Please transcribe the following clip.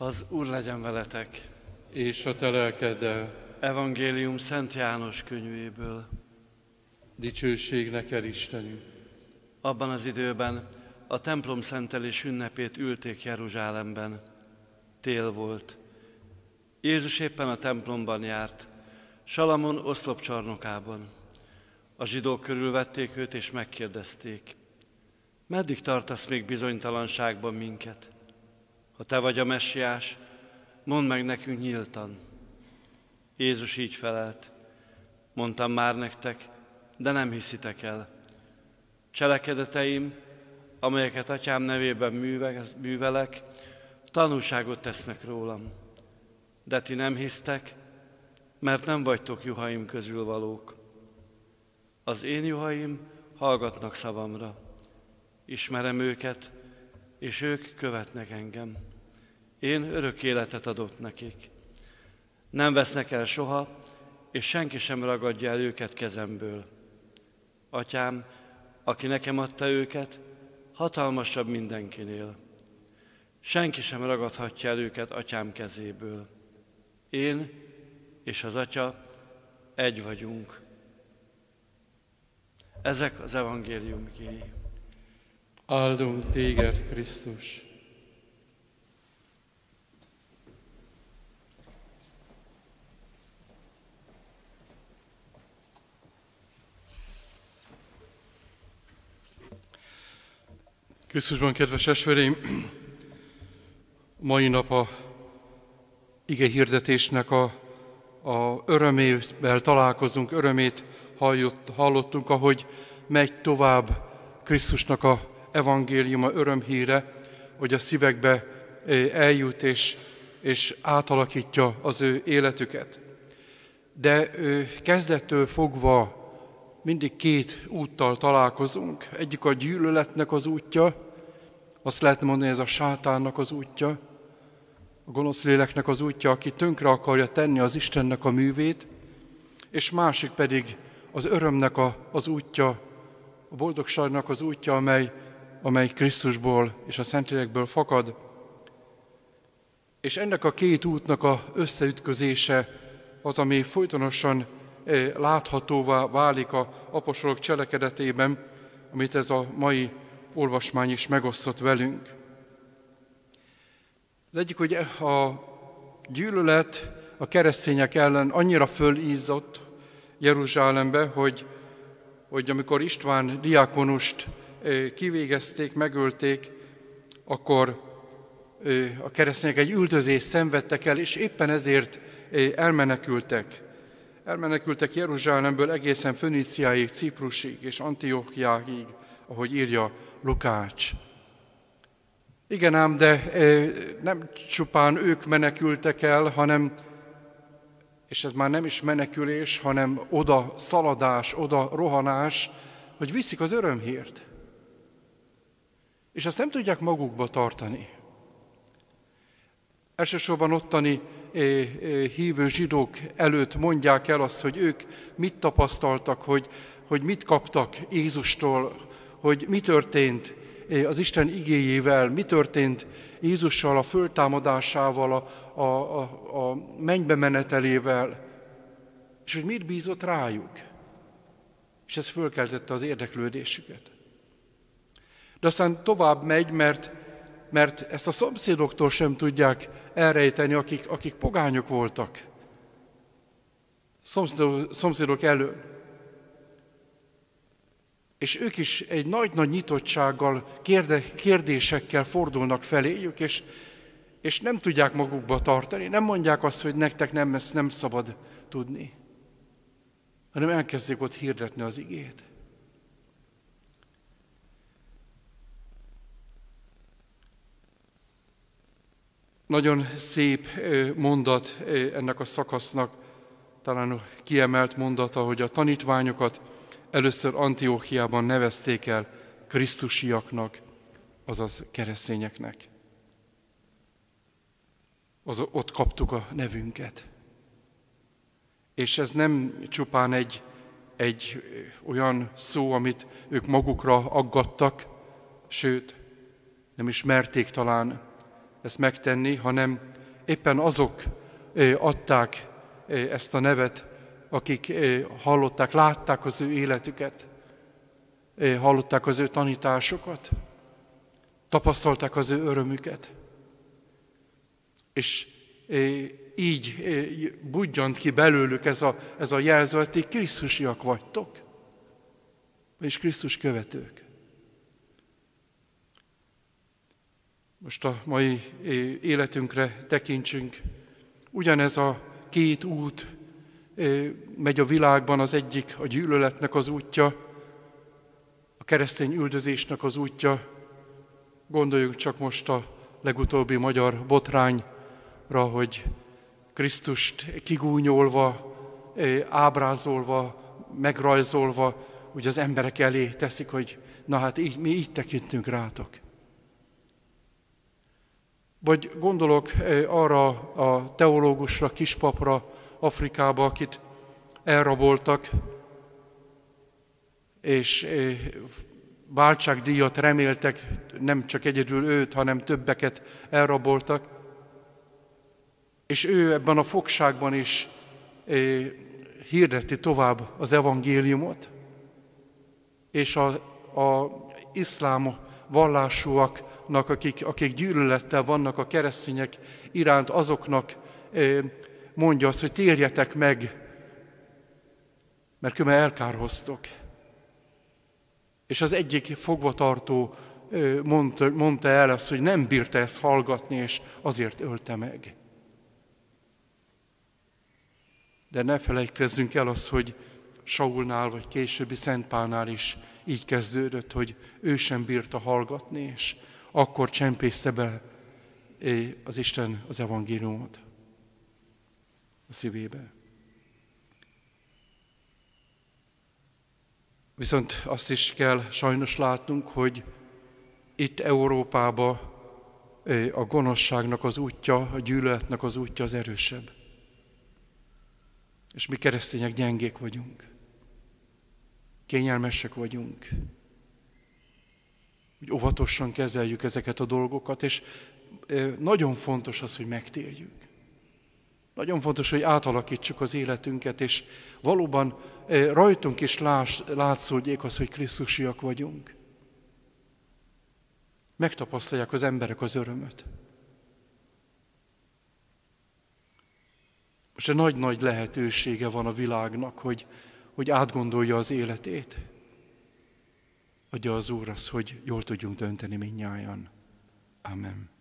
Az Úr legyen veletek, és a te lelkeddel. Evangélium Szent János könyvéből. Dicsőség neked, Istenünk! Abban az időben a templom szentelés ünnepét ülték Jeruzsálemben. Tél volt. Jézus éppen a templomban járt, Salamon oszlopcsarnokában. A zsidók körülvették őt és megkérdezték: meddig tartasz még bizonytalanságban minket? Ha te vagy a Messiás, mondd meg nekünk nyíltan. Jézus így felelt: mondtam már nektek, de nem hiszitek el. Cselekedeteim, amelyeket Atyám nevében művelek, tanúságot tesznek rólam. De ti nem hisztek, mert nem vagytok juhaim közül valók. Az én juhaim hallgatnak szavamra. Ismerem őket, és ők követnek engem. Én örök életet adott nekik. Nem vesznek el soha, és senki sem ragadja el őket kezemből. Atyám, aki nekem adta őket, hatalmasabb mindenkinél. Senki sem ragadhatja el őket Atyám kezéből. Én és az Atya egy vagyunk. Ezek az evangélium igéi. Áldunk téged, Krisztus! Krisztusban, kedves testvéreim! Mai nap a ige hirdetésnek a örömével találkozunk, örömét hallottunk, ahogy megy tovább Krisztusnak a evangéliuma, örömhíre, hogy a szívekbe eljut és átalakítja az ő életüket. De kezdettől fogva mindig két úttal találkozunk. Egyik a gyűlöletnek az útja, azt lehet mondani, ez a sátánnak az útja, a gonosz léleknek az útja, aki tönkre akarja tenni az Istennek a művét, és másik pedig az örömnek az útja, a boldogságnak az útja, amely Krisztusból és a Szentlélekből fakad. És ennek a két útnak a összeütközése az, ami folytonosan láthatóvá válik az apostolok cselekedetében, amit ez a mai olvasmány is megosztott velünk. Az egyik, hogy a gyűlölet a keresztények ellen annyira fölízzott Jeruzsálembe, hogy amikor István diákonust kivégezték, megölték, akkor a keresztények egy üldözést szenvedtek el, és éppen ezért elmenekültek. Elmenekültek Jeruzsálemből egészen Föníciáig, Ciprusig és Antiókiáig, ahogy írja Lukács. Igen ám, de nem csupán ők menekültek el, hanem, és ez már nem is menekülés, hanem oda szaladás, oda rohanás, hogy viszik az örömhírt. És azt nem tudják magukba tartani. Elsősorban ottani hívő zsidók előtt mondják el azt, hogy ők mit tapasztaltak, hogy mit kaptak Jézustól, hogy mi történt az Isten igéjével, mi történt Jézussal, a föltámadásával, a mennybe menetelével, és hogy mit bízott rájuk. És ez fölkeltette az érdeklődésüket. De aztán tovább megy, mert ezt a szomszédoktól sem tudják elrejteni, akik pogányok voltak. Szomszédok elől. És ők is egy nagy-nagy nyitottsággal, kérdésekkel fordulnak feléjük, és nem tudják magukba tartani. Nem mondják azt, hogy nektek ezt nem szabad tudni, hanem elkezdik ott hirdetni az igét. Nagyon szép mondat ennek a szakasznak, talán kiemelt mondata, hogy a tanítványokat először Antiókiában nevezték el krisztusiaknak, azaz keresztényeknek. Ott kaptuk a nevünket. És ez nem csupán egy olyan szó, amit ők magukra aggattak, sőt, nem is merték talán, ezt megtenni, hanem éppen azok adták ezt a nevet, akik hallották, látták az ő életüket, hallották az ő tanításokat, tapasztalták az ő örömüket. És így budjant ki belőlük ez a jelző, hogy ti krisztusiak vagytok, vagyis Krisztus követők. Most a mai életünkre tekintsünk. Ugyanez a két út megy a világban, az egyik a gyűlöletnek az útja, a keresztény üldözésnek az útja. Gondoljunk csak most a legutóbbi magyar botrányra, hogy Krisztust kigúnyolva, ábrázolva, megrajzolva, hogy az emberek elé teszik, hogy na hát így, mi így tekintünk rátok. Vagy gondolok arra a teológusra, kispapra Afrikába, akit elraboltak, és váltságdíjat reméltek, nem csak egyedül őt, hanem többeket elraboltak. És ő ebben a fogságban is hirdeti tovább az evangéliumot, és az iszlám vallásúaknak, akik gyűlölettel vannak a keresztények iránt, azoknak mondja azt, hogy térjetek meg, mert különben elkárhoztok. És az egyik fogvatartó mondta el ezt, hogy nem bírta ezt hallgatni, és azért ölte meg. De ne felejtkezzünk el azt, hogy Saulnál, vagy későbbi Szent Pálnál is így kezdődött, hogy ő sem bírta hallgatni, és akkor csempészte be az Isten az evangéliumot a szívébe. Viszont azt is kell sajnos látnunk, hogy itt Európában a gonoszságnak az útja, a gyűlöletnek az útja az erősebb. És mi keresztények gyengék vagyunk. Kényelmesek vagyunk. Úgy óvatosan kezeljük ezeket a dolgokat, és nagyon fontos az, hogy megtérjük. Nagyon fontos, hogy átalakítsuk az életünket, és valóban rajtunk is látszódjék az, hogy krisztusiak vagyunk. Megtapasztalják az emberek az örömöt. Most egy nagy-nagy lehetősége van a világnak, hogy átgondolja az életét. Adja az Úr azt, hogy jól tudjunk dönteni mindnyájan. Amen.